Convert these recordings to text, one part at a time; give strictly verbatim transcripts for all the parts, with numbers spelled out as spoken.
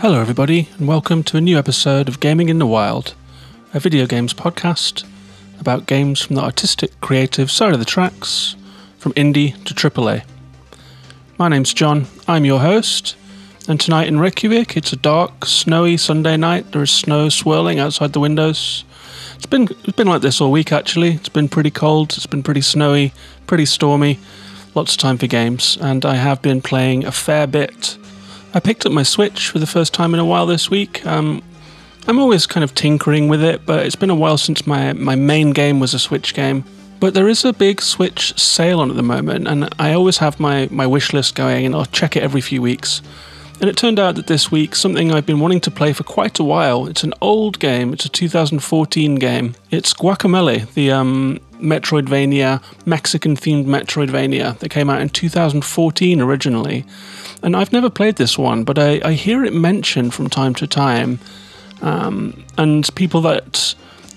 Hello everybody, and welcome to a new episode of Gaming in the Wild, a video games podcast about games from the artistic, creative side of the tracks, from indie to triple A. My name's John, I'm your host, and tonight in Reykjavik it's a dark, snowy Sunday night. There is snow swirling outside the windows. It's been, it's been like this all week actually. It's been pretty cold, it's been pretty snowy, pretty stormy, lots of time for games, and I have been playing a fair bit. I picked up my Switch for the first time in a while this week. Um, I'm always kind of tinkering with it, but it's been a while since my, my main game was a Switch game. But there is a big Switch sale on at the moment, and I always have my, my wish list going, and I'll check it every few weeks. And it turned out that this week, something I've been wanting to play for quite a while, it's an old game, it's a two thousand fourteen game. It's Guacamelee, the um, Metroidvania, Mexican-themed Metroidvania that came out in two thousand fourteen originally. And I've never played this one, but I, I hear it mentioned from time to time. Um, and people that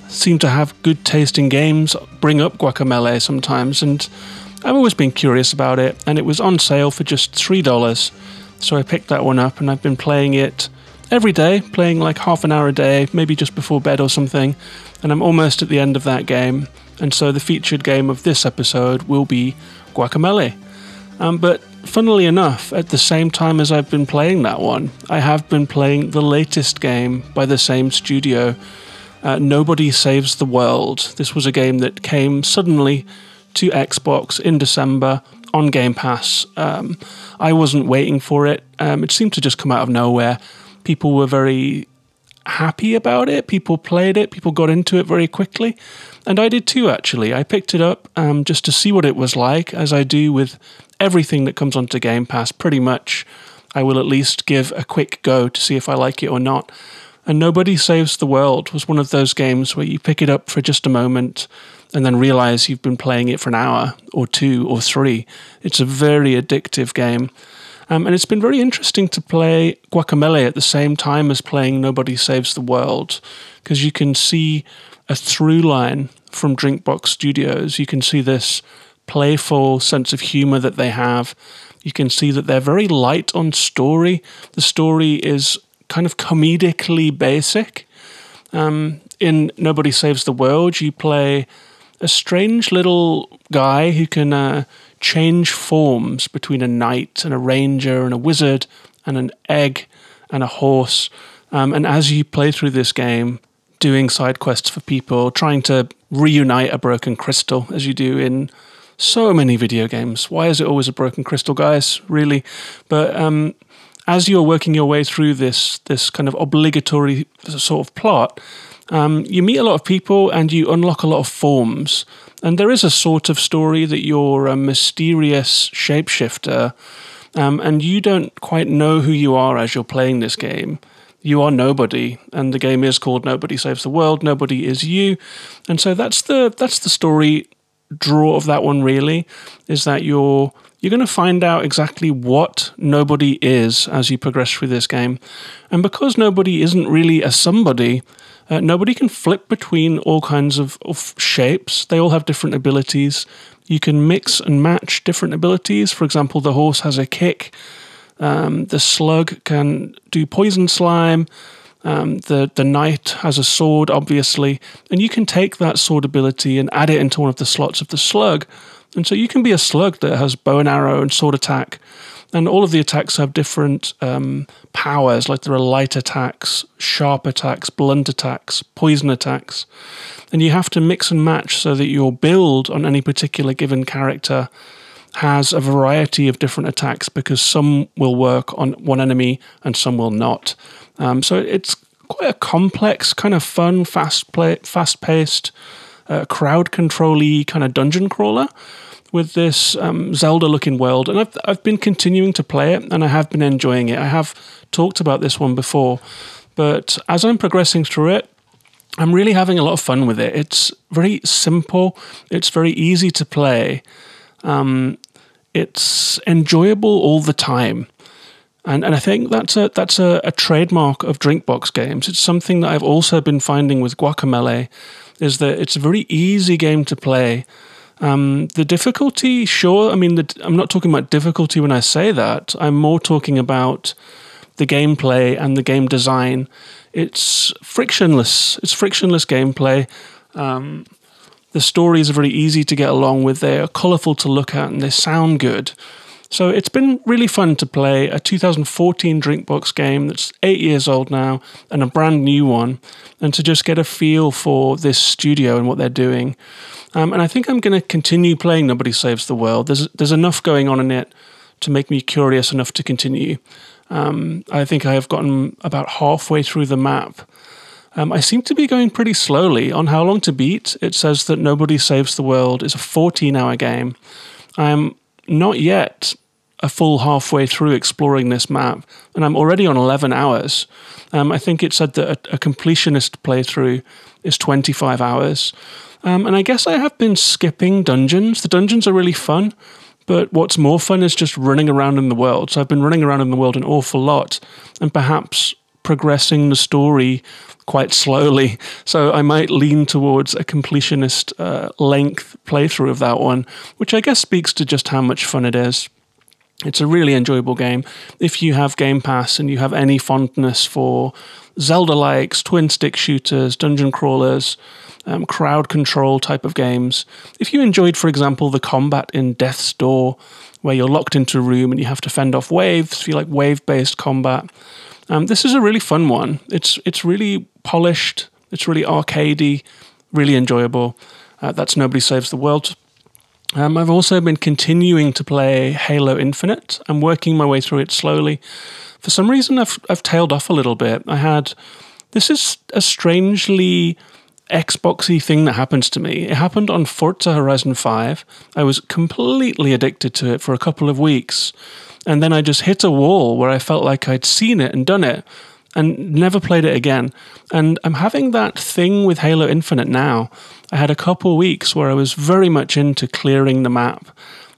seem to have good taste in games bring up Guacamelee sometimes. And I've always been curious about it. And it was on sale for just three dollars. So I picked that one up and I've been playing it every day, playing like half an hour a day, maybe just before bed or something. And I'm almost at the end of that game. And so the featured game of this episode will be Guacamelee. Um, but funnily enough, at the same time as I've been playing that one, I have been playing the latest game by the same studio, uh, Nobody Saves the World. This was a game that came suddenly to Xbox in December on Game Pass. Um, I wasn't waiting for it. Um, it seemed to just come out of nowhere. People were very happy about it. People played it. People got into it very quickly. And I did too, actually. I picked it up um, just to see what it was like, as I do with everything that comes onto Game Pass. Pretty much, I will at least give a quick go to see if I like it or not. And Nobody Saves the World was one of those games where you pick it up for just a moment and then realize you've been playing it for an hour or two or three. It's a very addictive game. Um, and it's been very interesting to play Guacamelee at the same time as playing Nobody Saves the World, because you can see a through line from Drinkbox Studios. You can see this playful sense of humor that they have. You can see that they're very light on story. The story is kind of comedically basic. Um, in Nobody Saves the World, you play a strange little guy who can uh, change forms between a knight and a ranger and a wizard and an egg and a horse. Um, and as you play through this game, doing side quests for people, trying to reunite a broken crystal, as you do in so many video games. Why is it always a broken crystal, guys? Really? But um, as you're working your way through this, this kind of obligatory sort of plot, Um, you meet a lot of people and you unlock a lot of forms. And there is a sort of story that you're a mysterious shapeshifter, um, and you don't quite know who you are as you're playing this game. You are nobody, and the game is called Nobody Saves the World, nobody is you. And so that's the that's the story draw of that one, really, is that you're you're going to find out exactly what nobody is as you progress through this game. And because nobody isn't really a somebody, Uh, nobody can flip between all kinds of, of shapes. They all have different abilities. You can mix and match different abilities. For example, the horse has a kick. Um, the slug can do poison slime. Um, the, the knight has a sword, obviously. And you can take that sword ability and add it into one of the slots of the slug. And so you can be a slug that has bow and arrow and sword attack. And all of the attacks have different um, powers, like there are light attacks, sharp attacks, blunt attacks, poison attacks. And you have to mix and match so that your build on any particular given character has a variety of different attacks, because some will work on one enemy and some will not. Um, so it's quite a complex, kind of fun, fast play, fast-paced, uh, crowd-control-y kind of dungeon crawler with this um, Zelda-looking world. And I've, I've been continuing to play it, and I have been enjoying it. I have talked about this one before, but as I'm progressing through it, I'm really having a lot of fun with it. It's very simple. It's very easy to play. Um, it's enjoyable all the time. And and I think that's a that's a, a trademark of Drinkbox games. It's something that I've also been finding with Guacamelee, is that it's a very easy game to play. Um, the difficulty, sure, I mean, the, I'm not talking about difficulty when I say that. I'm more talking about the gameplay and the game design. It's frictionless. It's frictionless gameplay. Um, the stories are very easy to get along with. They are colourful to look at and they sound good. So it's been really fun to play a two thousand fourteen Drinkbox game that's eight years old now and a brand new one, and to just get a feel for this studio and what they're doing. Um, and I think I'm going to continue playing Nobody Saves the World. There's, there's enough going on in it to make me curious enough to continue. Um, I think I have gotten about halfway through the map. Um, I seem to be going pretty slowly. On How Long to Beat, it says that Nobody Saves the World is a fourteen hour game. I'm not yet a full halfway through exploring this map, and I'm already on eleven hours. Um, I think it said that a, a completionist playthrough is twenty-five hours. Um, and I guess I have been skipping dungeons. The dungeons are really fun, but what's more fun is just running around in the world. So I've been running around in the world an awful lot, and perhaps progressing the story quite slowly. So I might lean towards a completionist uh, length playthrough of that one, which I guess speaks to just how much fun it is. It's a really enjoyable game. If you have Game Pass and you have any fondness for Zelda-likes, twin-stick shooters, dungeon crawlers, um, crowd control type of games. If you enjoyed, for example, the combat in Death's Door, where you're locked into a room and you have to fend off waves, if you like wave-based combat, um, this is a really fun one. It's, it's really polished, it's really arcadey, really enjoyable. Uh, that's Nobody Saves the World. Um, I've also been continuing to play Halo Infinite. I'm working my way through it slowly. For some reason, I've I've tailed off a little bit. I had... This is a strangely Xboxy thing that happens to me. It happened on Forza Horizon five. I was completely addicted to it for a couple of weeks. And then I just hit a wall where I felt like I'd seen it and done it, and never played it again. And I'm having that thing with Halo Infinite now. I had a couple weeks where I was very much into clearing the map,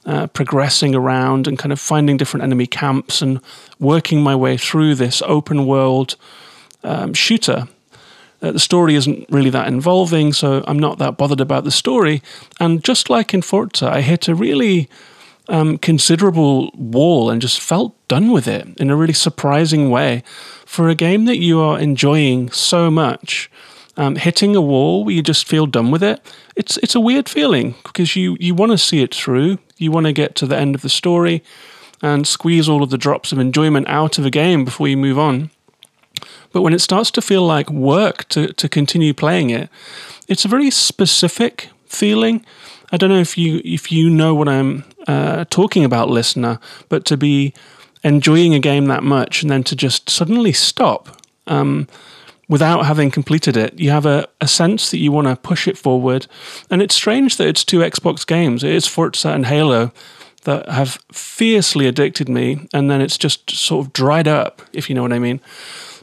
uh, progressing around and kind of finding different enemy camps and working my way through this open world um, shooter. Uh, the story isn't really that involving, so I'm not that bothered about the story. And just like in Forza, I hit a really um, considerable wall and just felt done with it in a really surprising way. For a game that you are enjoying so much, um, hitting a wall where you just feel done with it, it's it's a weird feeling, because you, you want to see it through, you want to get to the end of the story and squeeze all of the drops of enjoyment out of a game before you move on. But when it starts to feel like work to, to continue playing it, it's a very specific feeling. I don't know if you, if you know what I'm uh, talking about, listener, but to be enjoying a game that much and then to just suddenly stop um, without having completed it. You have a, a sense that you want to push it forward. And it's strange that it's two Xbox games. It is Forza and Halo that have fiercely addicted me, and then it's just sort of dried up, if you know what I mean.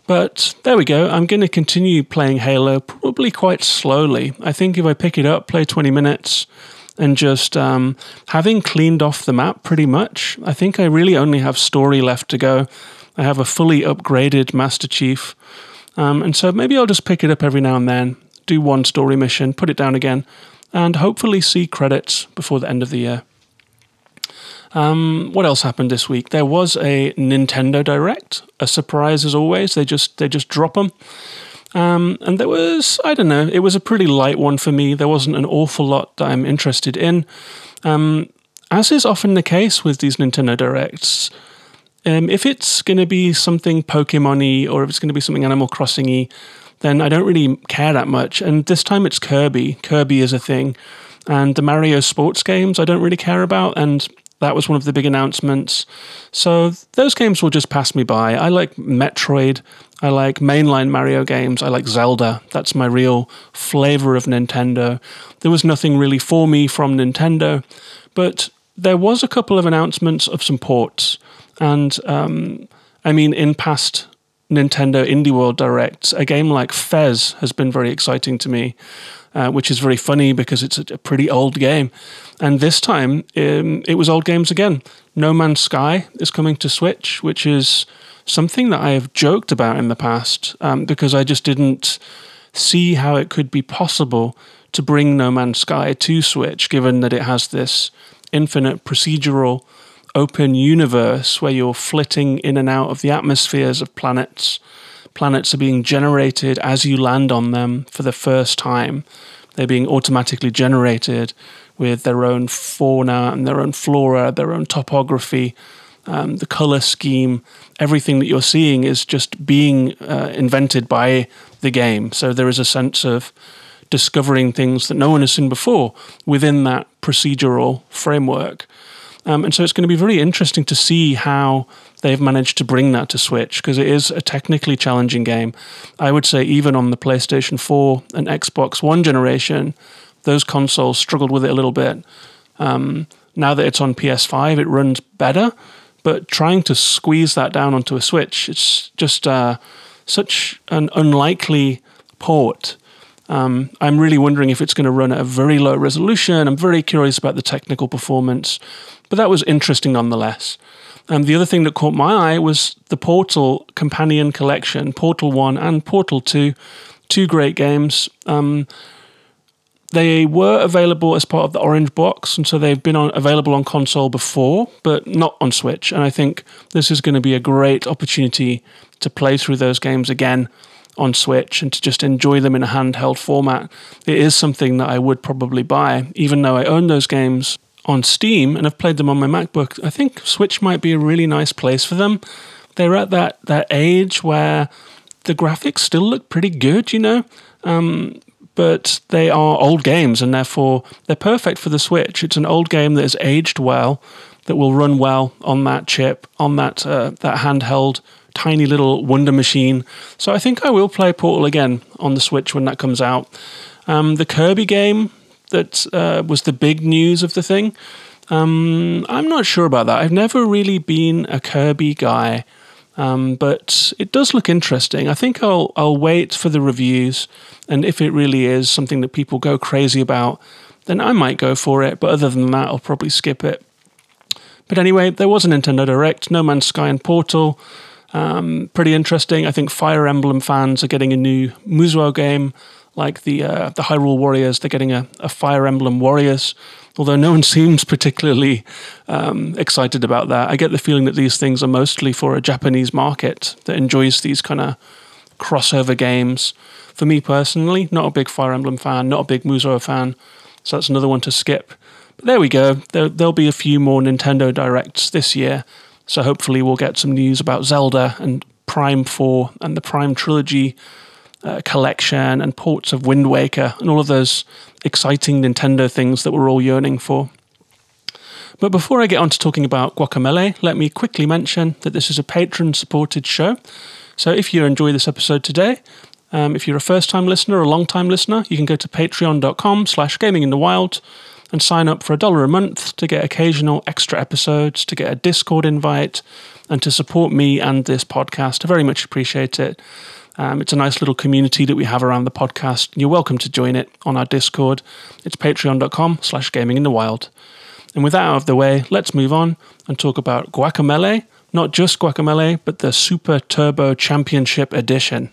But there we go. I'm going to continue playing Halo, probably quite slowly. I think if I pick it up, play twenty minutes... and just um, having cleaned off the map pretty much, I think I really only have story left to go. I have a fully upgraded Master Chief. Um, and so maybe I'll just pick it up every now and then, do one story mission, put it down again, and hopefully see credits before the end of the year. Um, what else happened this week? There was a Nintendo Direct, a surprise as always. They just, they just drop them. Um, and there was, I don't know, it was a pretty light one for me. There wasn't an awful lot that I'm interested in. Um, as is often the case with these Nintendo Directs, um, if it's going to be something Pokemon-y or if it's going to be something Animal Crossing-y, then I don't really care that much. And this time it's Kirby. Kirby is a thing. And the Mario sports games I don't really care about, and that was one of the big announcements. So those games will just pass me by. I like Metroid. I like mainline Mario games. I like Zelda. That's my real flavor of Nintendo. There was nothing really for me from Nintendo, but there was a couple of announcements of some ports. And um, I mean, in past Nintendo Indie World Directs, a game like Fez has been very exciting to me, uh, which is very funny because it's a pretty old game. And this time, um, it was old games again. No Man's Sky is coming to Switch, which is something that I have joked about in the past um, because I just didn't see how it could be possible to bring No Man's Sky to Switch, given that it has this infinite procedural open universe where you're flitting in and out of the atmospheres of planets. Planets are being generated as you land on them for the first time. They're being automatically generated with their own fauna and their own flora, their own topography, um, the color scheme. Everything that you're seeing is just being uh, invented by the game. So there is a sense of discovering things that no one has seen before within that procedural framework. Um, and so it's going to be very interesting to see how they've managed to bring that to Switch, because it is a technically challenging game. I would say even on the PlayStation four and Xbox One generation, those consoles struggled with it a little bit. Um, now that it's on P S five, it runs better, but trying to squeeze that down onto a Switch, it's just uh, such an unlikely port. Um, I'm really wondering if it's going to run at a very low resolution. I'm very curious about the technical performance, but that was interesting nonetheless. And the other thing that caught my eye was the Portal Companion Collection, Portal one and Portal two, two great games. Um, they were available as part of the Orange Box, and so they've been on, available on console before, but not on Switch. And I think this is going to be a great opportunity to play through those games again on Switch and to just enjoy them in a handheld format. It is something that I would probably buy, even though I own those games on Steam and have played them on my MacBook. I think Switch might be a really nice place for them. They're at that, that age where the graphics still look pretty good, you know, um, but they are old games and therefore they're perfect for the Switch. It's an old game that has aged well, that will run well on that chip, on that uh, that handheld tiny little wonder machine. So I think I will play Portal again on the Switch when that comes out. Um, the Kirby game that uh, was the big news of the thing, um, I'm not sure about that. I've never really been a Kirby guy, um, but it does look interesting. I think I'll, I'll wait for the reviews, and if it really is something that people go crazy about, then I might go for it, but other than that, I'll probably skip it. But anyway, there was a Nintendo Direct, No Man's Sky and Portal. Um, pretty interesting. I think Fire Emblem fans are getting a new Musou game, like the uh, the Hyrule Warriors. They're getting a, a Fire Emblem Warriors, although no one seems particularly um, excited about that. I get the feeling that these things are mostly for a Japanese market that enjoys these kind of crossover games. For me personally, not a big Fire Emblem fan, not a big Musou fan, so that's another one to skip. But there we go. There, there'll be a few more Nintendo Directs this year. So hopefully we'll get some news about Zelda and Prime four and the Prime Trilogy uh, collection and ports of Wind Waker and all of those exciting Nintendo things that we're all yearning for. But before I get on to talking about Guacamelee, let me quickly mention that this is a patron-supported show. So if you enjoy this episode today, um, if you're a first-time listener or a long-time listener, you can go to patreon.com slash gaminginthewild and sign up for a dollar a month to get occasional extra episodes, to get a Discord invite, and to support me and this podcast. I very much appreciate it. Um, it's a nice little community that we have around the podcast. You're welcome to join it on our Discord. It's patreon.com slash gaminginthewild. And with that out of the way, let's move on and talk about Guacamelee. Not just Guacamelee, but the Super Turbo Championship Edition.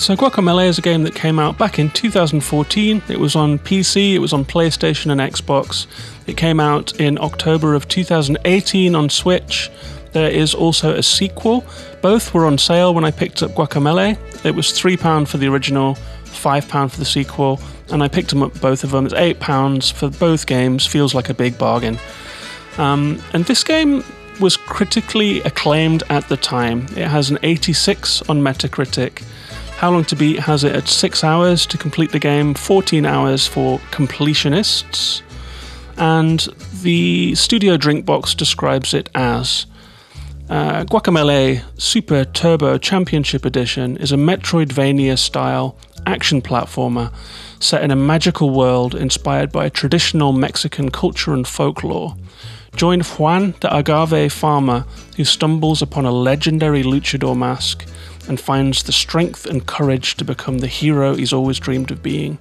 So Guacamelee is a game that came out back in two thousand fourteen. It was on P C, it was on PlayStation and Xbox. It came out in October of two thousand eighteen on Switch. There is also a sequel. Both were on sale when I picked up Guacamelee. It was three pounds for the original, five pounds for the sequel, and I picked them up, both of them. It's eight pounds for both games. Feels like a big bargain. Um, and this game was critically acclaimed at the time. It has an eighty-six on Metacritic. How Long to Beat has it at six hours to complete the game, fourteen hours for completionists, and the studio Drinkbox describes it as uh, Guacamelee Super Turbo Championship Edition is a Metroidvania-style action platformer set in a magical world inspired by traditional Mexican culture and folklore. Join Juan the Agave farmer, who stumbles upon a legendary luchador mask and finds the strength and courage to become the hero he's always dreamed of being.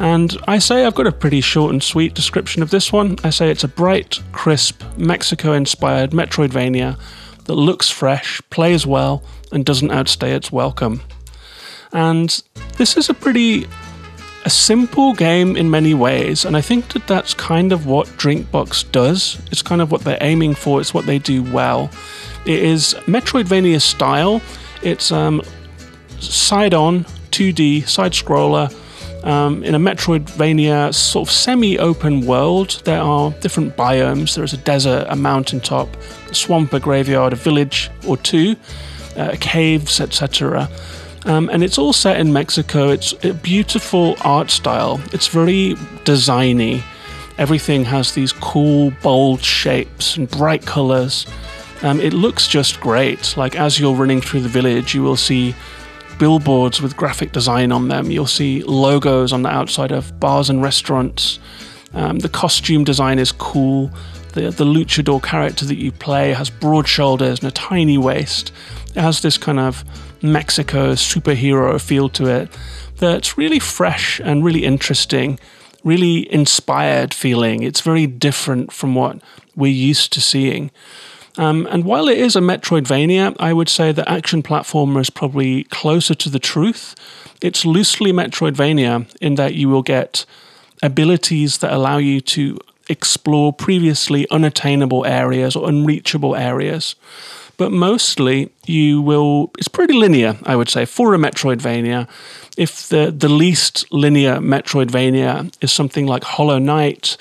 And I say I've got a pretty short and sweet description of this one. I say it's a bright, crisp, Mexico-inspired Metroidvania that looks fresh, plays well, and doesn't outstay its welcome. And this is a pretty a simple game in many ways, and I think that that's kind of what Drinkbox does. It's kind of what they're aiming for, it's what they do well. It is Metroidvania style. It's um, side-on, two D, side-scroller, Um, in a Metroidvania sort of semi-open world. There are different biomes. There is a desert, a mountaintop, a swamp, a graveyard, a village or two, uh, caves, et cetera. Um, and it's all set in Mexico. It's a beautiful art style. It's very designy. Everything has these cool, bold shapes and bright colors. Um, it looks just great. Like, as you're running through the village, you will see billboards with graphic design on them. You'll see logos on the outside of bars and restaurants. Um, the costume design is cool. The, the luchador character that you play has broad shoulders and a tiny waist. It has this kind of Mexico superhero feel to it that's really fresh and really interesting, really inspired feeling. It's very different from what we're used to seeing. Um, and while it is a Metroidvania, I would say that action platformer is probably closer to the truth. It's loosely Metroidvania in that you will get abilities that allow you to explore previously unattainable areas or unreachable areas. But mostly you will, it's pretty linear, I would say, for a Metroidvania. If the, the least linear Metroidvania is something like Hollow Knight,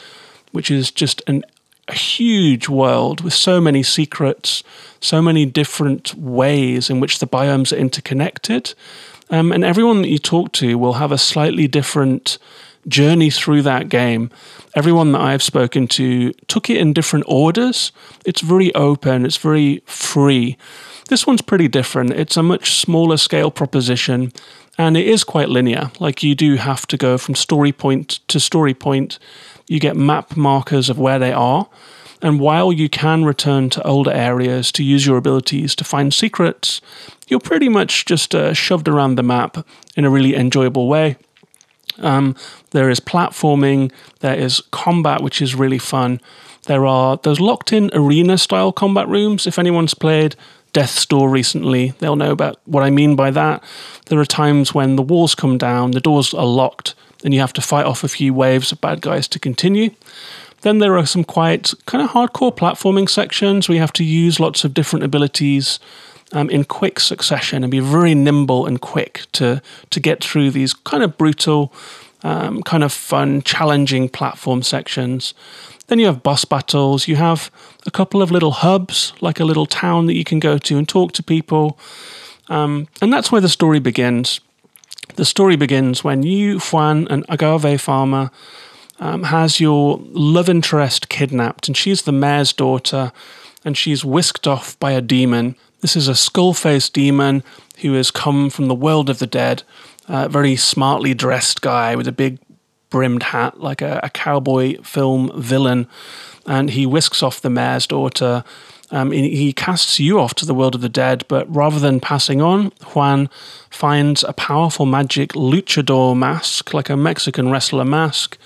which is just an A huge world with so many secrets, so many different ways in which the biomes are interconnected. Um, and everyone that you talk to will have a slightly different journey through that game. Everyone that I've spoken to took it in different orders. It's very open, it's very free. This one's pretty different. It's a much smaller scale proposition, and it is quite linear. Like, you do have to go from story point to story point. You get map markers of where they are, and while you can return to older areas to use your abilities to find secrets, you're pretty much just uh, shoved around the map in a really enjoyable way. Um, there is platforming, there is combat, which is really fun. There are those locked-in arena-style combat rooms. If anyone's played Death's Door recently, they'll know about what I mean by that. There are times when the walls come down, the doors are locked, and you have to fight off a few waves of bad guys to continue. Then there are some quite kind of hardcore platforming sections where you have to use lots of different abilities um, in quick succession and be very nimble and quick to, to get through these kind of brutal, um, kind of fun, challenging platform sections. Then you have boss battles. You have a couple of little hubs, like a little town that you can go to and talk to people. Um, and that's where the story begins. The story begins when you, Juan, an agave farmer, um, has your love interest kidnapped, and she's the mayor's daughter, and she's whisked off by a demon. This is a skull-faced demon who has come from the world of the dead, a very smartly dressed guy with a big brimmed hat, like a, a cowboy film villain, and he whisks off the mayor's daughter. Um, he casts you off to the world of the dead, but rather than passing on, Juan finds a powerful magic luchador mask, like a Mexican wrestler mask,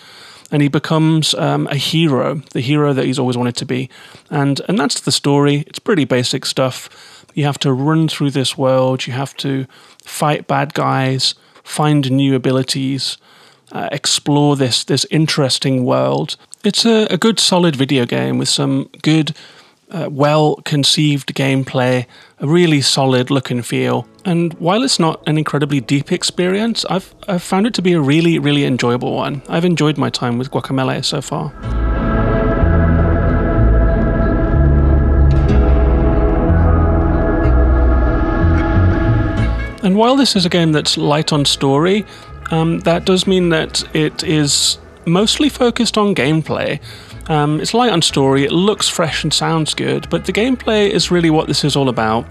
and he becomes um, a hero, the hero that he's always wanted to be. And, and that's the story. It's pretty basic stuff. You have to run through this world. You have to fight bad guys, find new abilities, uh, explore this, this interesting world. It's a, a good, solid video game with some good, Uh, well-conceived gameplay, a really solid look and feel. And while it's not an incredibly deep experience, I've, I've found it to be a really, really enjoyable one. I've enjoyed my time with Guacamelee so far. And while this is a game that's light on story, um, that does mean that it is mostly focused on gameplay. Um, it's light on story, it looks fresh and sounds good, but the gameplay is really what this is all about.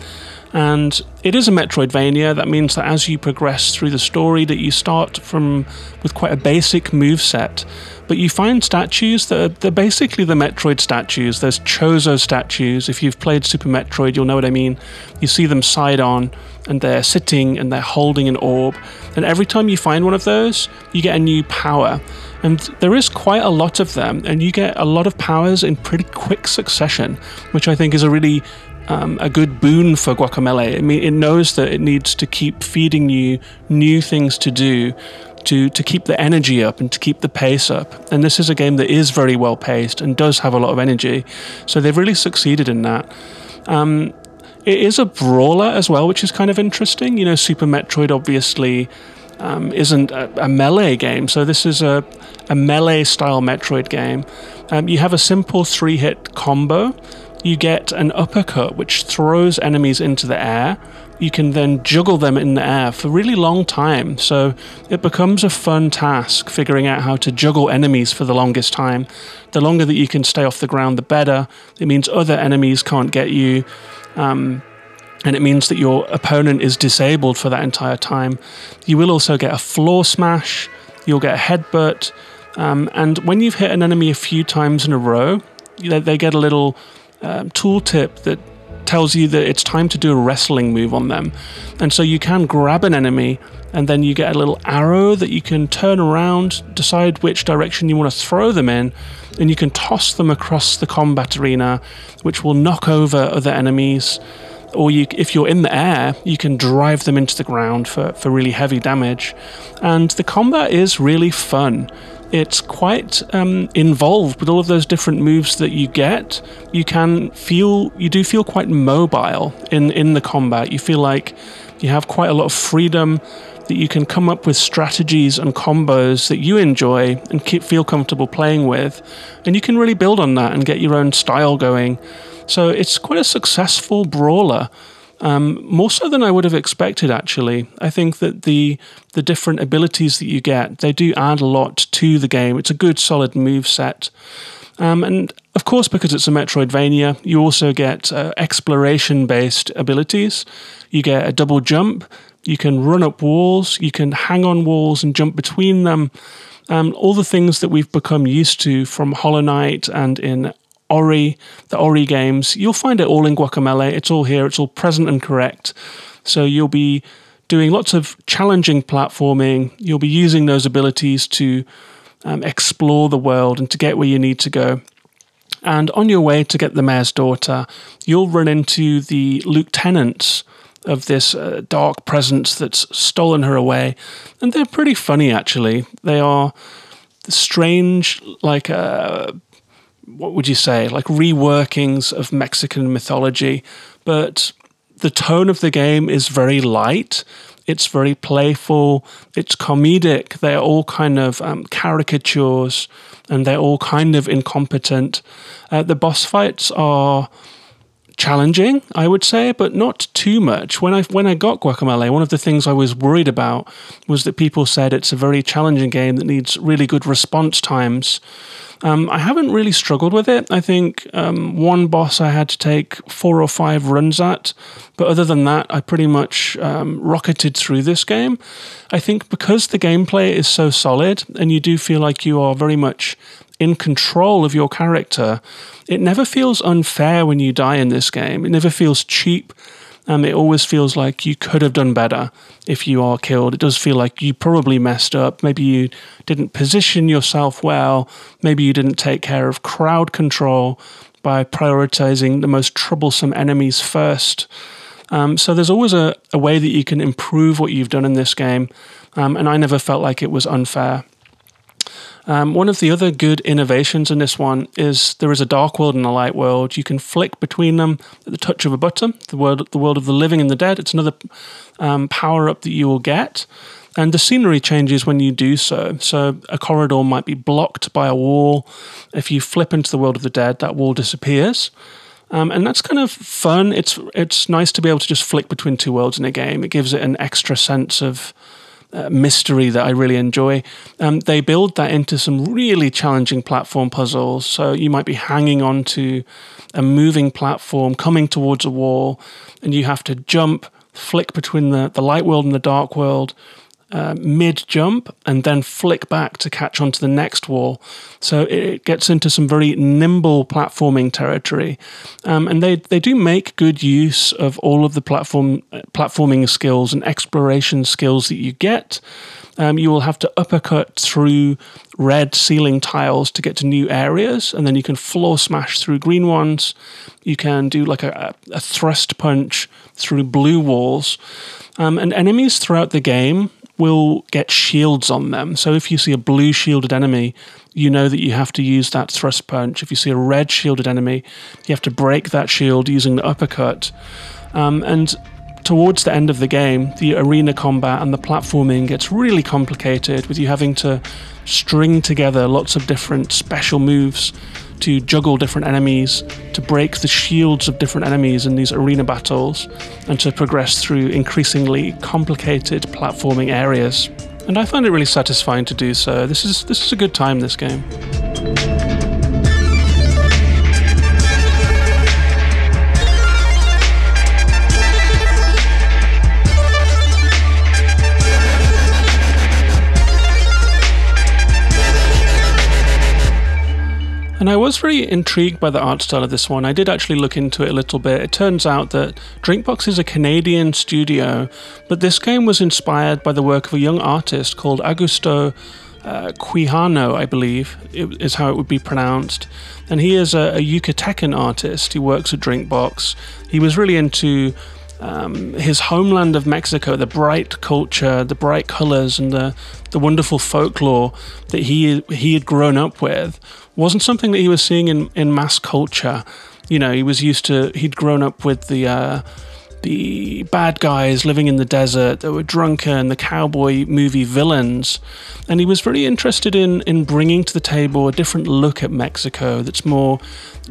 And it is a Metroidvania. That means that as you progress through the story, that you start from with quite a basic moveset, but you find statues that are they're basically the Metroid statues. There's Chozo statues. If you've played Super Metroid, you'll know what I mean. You see them side on, and they're sitting and they're holding an orb. And every time you find one of those, you get a new power. And there is quite a lot of them, and you get a lot of powers in pretty quick succession, which I think is a really um, a good boon for Guacamelee. I mean, it knows that it needs to keep feeding you new things to do to, to keep the energy up and to keep the pace up. And this is a game that is very well paced and does have a lot of energy. So they've really succeeded in that. Um, it is a brawler as well, which is kind of interesting. You know, Super Metroid obviously um, isn't a, a melee game. So this is a, a melee style Metroid game. Um, you have a simple three hit combo. You get an uppercut, which throws enemies into the air. You can then juggle them in the air for a really long time. So it becomes a fun task figuring out how to juggle enemies for the longest time. The longer that you can stay off the ground, the better. It means other enemies can't get you. Um, and it means that your opponent is disabled for that entire time. You will also get a floor smash. You'll get a headbutt. Um, and when you've hit an enemy a few times in a row, they, they get a little um, tooltip that tells you that it's time to do a wrestling move on them. And so you can grab an enemy, and then you get a little arrow that you can turn around, decide which direction you want to throw them in, and you can toss them across the combat arena, which will knock over other enemies. Or you, if you're in the air, you can drive them into the ground for, for really heavy damage. And the combat is really fun. It's quite um, involved with all of those different moves that you get. You can feel, you do feel quite mobile in, in the combat. You feel like you have quite a lot of freedom, that you can come up with strategies and combos that you enjoy and keep, feel comfortable playing with. And you can really build on that and get your own style going. So it's quite a successful brawler. Um, more so than I would have expected, actually. I think that the the different abilities that you get, they do add a lot to the game. It's a good, solid moveset. Um, and, of course, because it's a Metroidvania, you also get uh, exploration-based abilities. You get a double jump. You can run up walls. You can hang on walls and jump between them. Um, all the things that we've become used to from Hollow Knight and in Ori, the Ori games, you'll find it all in Guacamelee. It's all here, it's all present and correct. So you'll be doing lots of challenging platforming. You'll be using those abilities to um, explore the world and to get where you need to go. And on your way to get the Mayor's Daughter, you'll run into the lieutenants of this uh, dark presence that's stolen her away. And they're pretty funny, actually. They are strange, like a... Uh, what would you say, like reworkings of Mexican mythology, but the tone of the game is very light, it's very playful, it's comedic, they're all kind of um, caricatures, and they're all kind of incompetent. Uh, the boss fights are challenging, I would say, but not too much. When I when I got Guacamelee, one of the things I was worried about was that people said it's a very challenging game that needs really good response times. Um, I haven't really struggled with it. I think um, one boss I had to take four or five runs at, but other than that, I pretty much um, rocketed through this game. I think because the gameplay is so solid and you do feel like you are very much in control of your character, it never feels unfair when you die in this game. It never feels cheap. Um, it always feels like you could have done better if you are killed. It does feel like you probably messed up. Maybe you didn't position yourself well. Maybe you didn't take care of crowd control by prioritizing the most troublesome enemies first. Um, so there's always a, a way that you can improve what you've done in this game. Um, and I never felt like it was unfair. Um, one of the other good innovations in this one is there is a dark world and a light world. You can flick between them at the touch of a button, the world, the world of the living and the dead. It's another um, power-up that you will get. And the scenery changes when you do so. So a corridor might be blocked by a wall. If you flip into the world of the dead, that wall disappears. Um, and that's kind of fun. It's, it's nice to be able to just flick between two worlds in a game. It gives it an extra sense of Uh, mystery that I really enjoy. Um, they build that into some really challenging platform puzzles. So you might be hanging on to a moving platform, coming towards a wall, and you have to jump, flick between the, the light world and the dark world, uh, mid-jump and then flick back to catch onto the next wall. So it gets into some very nimble platforming territory. Um, and they, they do make good use of all of the platform platforming skills and exploration skills that you get. Um, you will have to uppercut through red ceiling tiles to get to new areas, and then you can floor smash through green ones. You can do like a, a thrust punch through blue walls. Um, and enemies throughout the game will get shields on them. So if you see a blue shielded enemy, you know that you have to use that thrust punch. If you see a red shielded enemy, you have to break that shield using the uppercut. Um, and towards the end of the game, the arena combat and the platforming gets really complicated, with you having to string together lots of different special moves to juggle different enemies, to break the shields of different enemies in these arena battles, and to progress through increasingly complicated platforming areas. And I find it really satisfying to do so. This is, this is a good time, this game. And I was very intrigued by the art style of this one. I did actually look into it a little bit. It turns out that Drinkbox is a Canadian studio, but this game was inspired by the work of a young artist called Augusto uh, Quijano, I believe is how it would be pronounced. And he is a, a Yucatecan artist. He works at Drinkbox. He was really into Um, his homeland of Mexico, the bright culture, the bright colors, and the, the wonderful folklore that he he had grown up with wasn't something that he was seeing in, in mass culture. You know, he was used to, he'd grown up with the uh, the bad guys living in the desert that were drunken, the cowboy movie villains. And he was very interested in, in bringing to the table a different look at Mexico that's more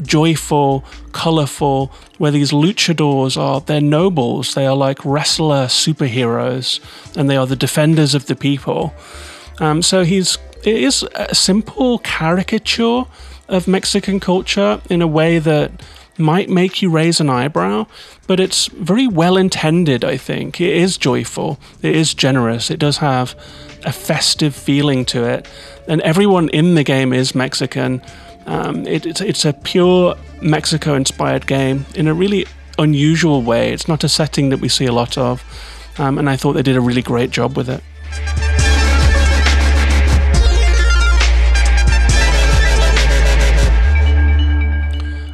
joyful, colorful, where these luchadors are, they're nobles, they are like wrestler superheroes, and they are the defenders of the people. Um, so he's, it is a simple caricature of Mexican culture in a way that might make you raise an eyebrow, but it's very well intended, I think. It is joyful, it is generous, it does have a festive feeling to it, and everyone in the game is Mexican. Um, it, it's, it's a pure Mexico-inspired game in a really unusual way. It's not a setting that we see a lot of, um, and I thought they did a really great job with it.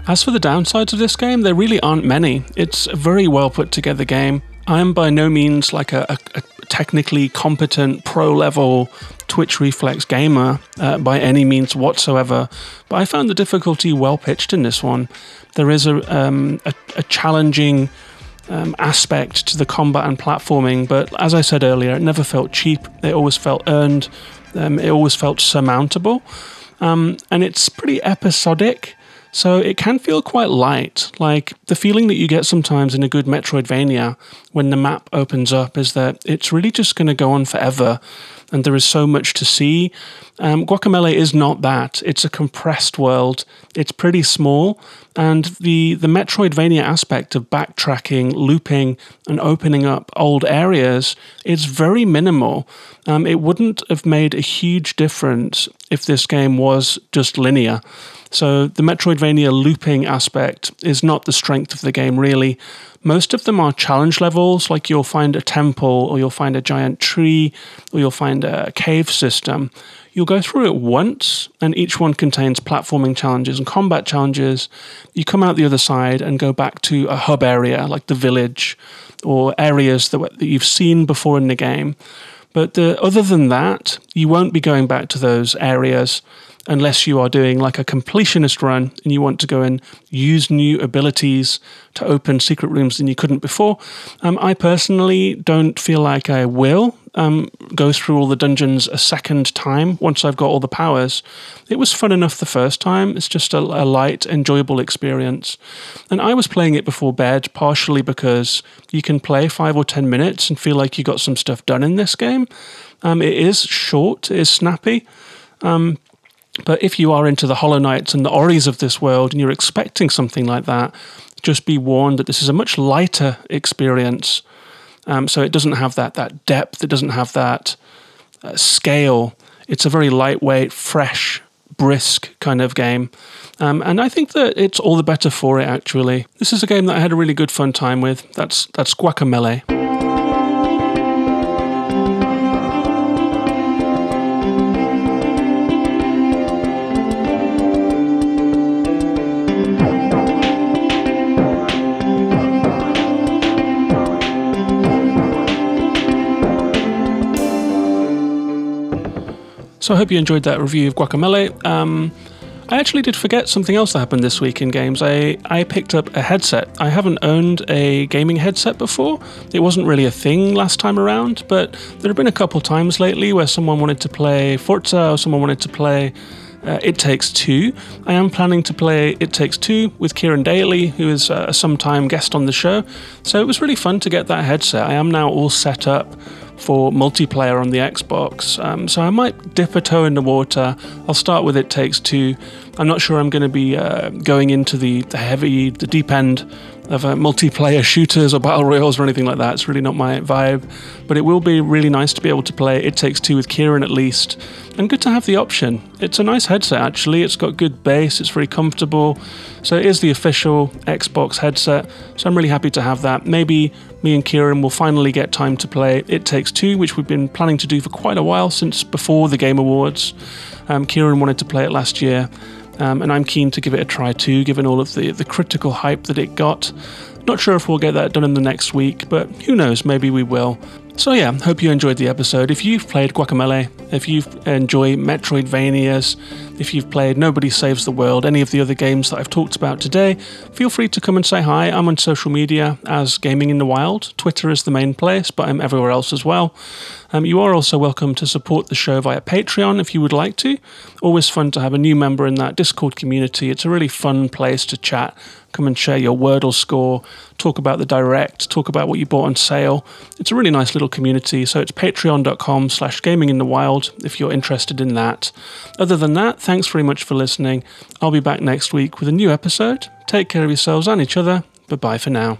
As for the downsides of this game, there really aren't many. It's a very well put together game. I am by no means like a, a, a technically competent pro level Twitch Reflex gamer uh, by any means whatsoever, but I found the difficulty well pitched in this one. There is a, um, a, a challenging um, aspect to the combat and platforming, but as I said earlier, it never felt cheap. It always felt earned. Um, it always felt surmountable. Um, and it's pretty episodic. So it can feel quite light, like the feeling that you get sometimes in a good Metroidvania when the map opens up is that it's really just going to go on forever and there is so much to see. Um, Guacamelee is not that. It's a compressed world. It's pretty small, and the, the Metroidvania aspect of backtracking, looping, and opening up old areas is very minimal. Um, it wouldn't have made a huge difference if this game was just linear. So the Metroidvania looping aspect is not the strength of the game, really. Most of them are challenge levels, like you'll find a temple, or you'll find a giant tree, or you'll find a cave system. You'll go through it once, and each one contains platforming challenges and combat challenges. You come out the other side and go back to a hub area, like the village, or areas that, that you've seen before in the game. But the, other than that, you won't be going back to those areas unless you are doing like a completionist run and you want to go and use new abilities to open secret rooms than you couldn't before. Um, I personally don't feel like I will um, go through all the dungeons a second time once I've got all the powers. It was fun enough the first time. It's just a, a light, enjoyable experience. And I was playing it before bed, partially because you can play five or ten minutes and feel like you got some stuff done in this game. Um, it is short, it is snappy. Um, But if you are into the Hollow Knights and the Oris of this world and you're expecting something like that, just be warned that this is a much lighter experience. Um, so it doesn't have that that depth. It doesn't have that uh, scale. It's a very lightweight, fresh, brisk kind of game. Um, and I think that it's all the better for it, actually. This is a game that I had a really good fun time with. That's, that's Guacamelee. So I hope you enjoyed that review of Guacamelee. Um, I actually did forget something else that happened this week in games. I, I picked up a headset. I haven't owned a gaming headset before. It wasn't really a thing last time around, but there have been a couple times lately where someone wanted to play Forza or someone wanted to play uh, It Takes Two. I am planning to play It Takes Two with Kieran Daly, who is a sometime guest on the show. So it was really fun to get that headset. I am now all set up for multiplayer on the Xbox, um, so I might dip a toe in the water. I'll start with It Takes Two. I'm not sure I'm going to be uh, going into the, the heavy, the deep end of uh, multiplayer shooters or battle royals or anything like that. It's really not my vibe, but it will be really nice to be able to play It Takes Two with Kieran at least, and good to have the option. It's a nice headset actually, it's got good bass, it's very comfortable, so it is the official Xbox headset, so I'm really happy to have that. Maybe me and Kieran will finally get time to play It Takes Two, which we've been planning to do for quite a while, since before the Game Awards. Um, Kieran wanted to play it last year, um, and I'm keen to give it a try too, given all of the, the critical hype that it got. Not sure if we'll get that done in the next week, but who knows, maybe we will. So yeah, hope you enjoyed the episode. If you've played Guacamelee, if you enjoy Metroidvanias, if you've played Nobody Saves the World, any of the other games that I've talked about today, feel free to come and say hi. I'm on social media as Gaming in the Wild. Twitter is the main place, but I'm everywhere else as well. Um, you are also welcome to support the show via Patreon if you would like to. Always fun to have a new member in that Discord community. It's a really fun place to chat. Come and share your Wordle score, talk about the Direct, talk about what you bought on sale. It's a really nice little community, so it's patreon.com slash gaming in the wild if you're interested in that. Other than that, thanks very much for listening. I'll be back next week with a new episode. Take care of yourselves and each other. Bye-bye for now.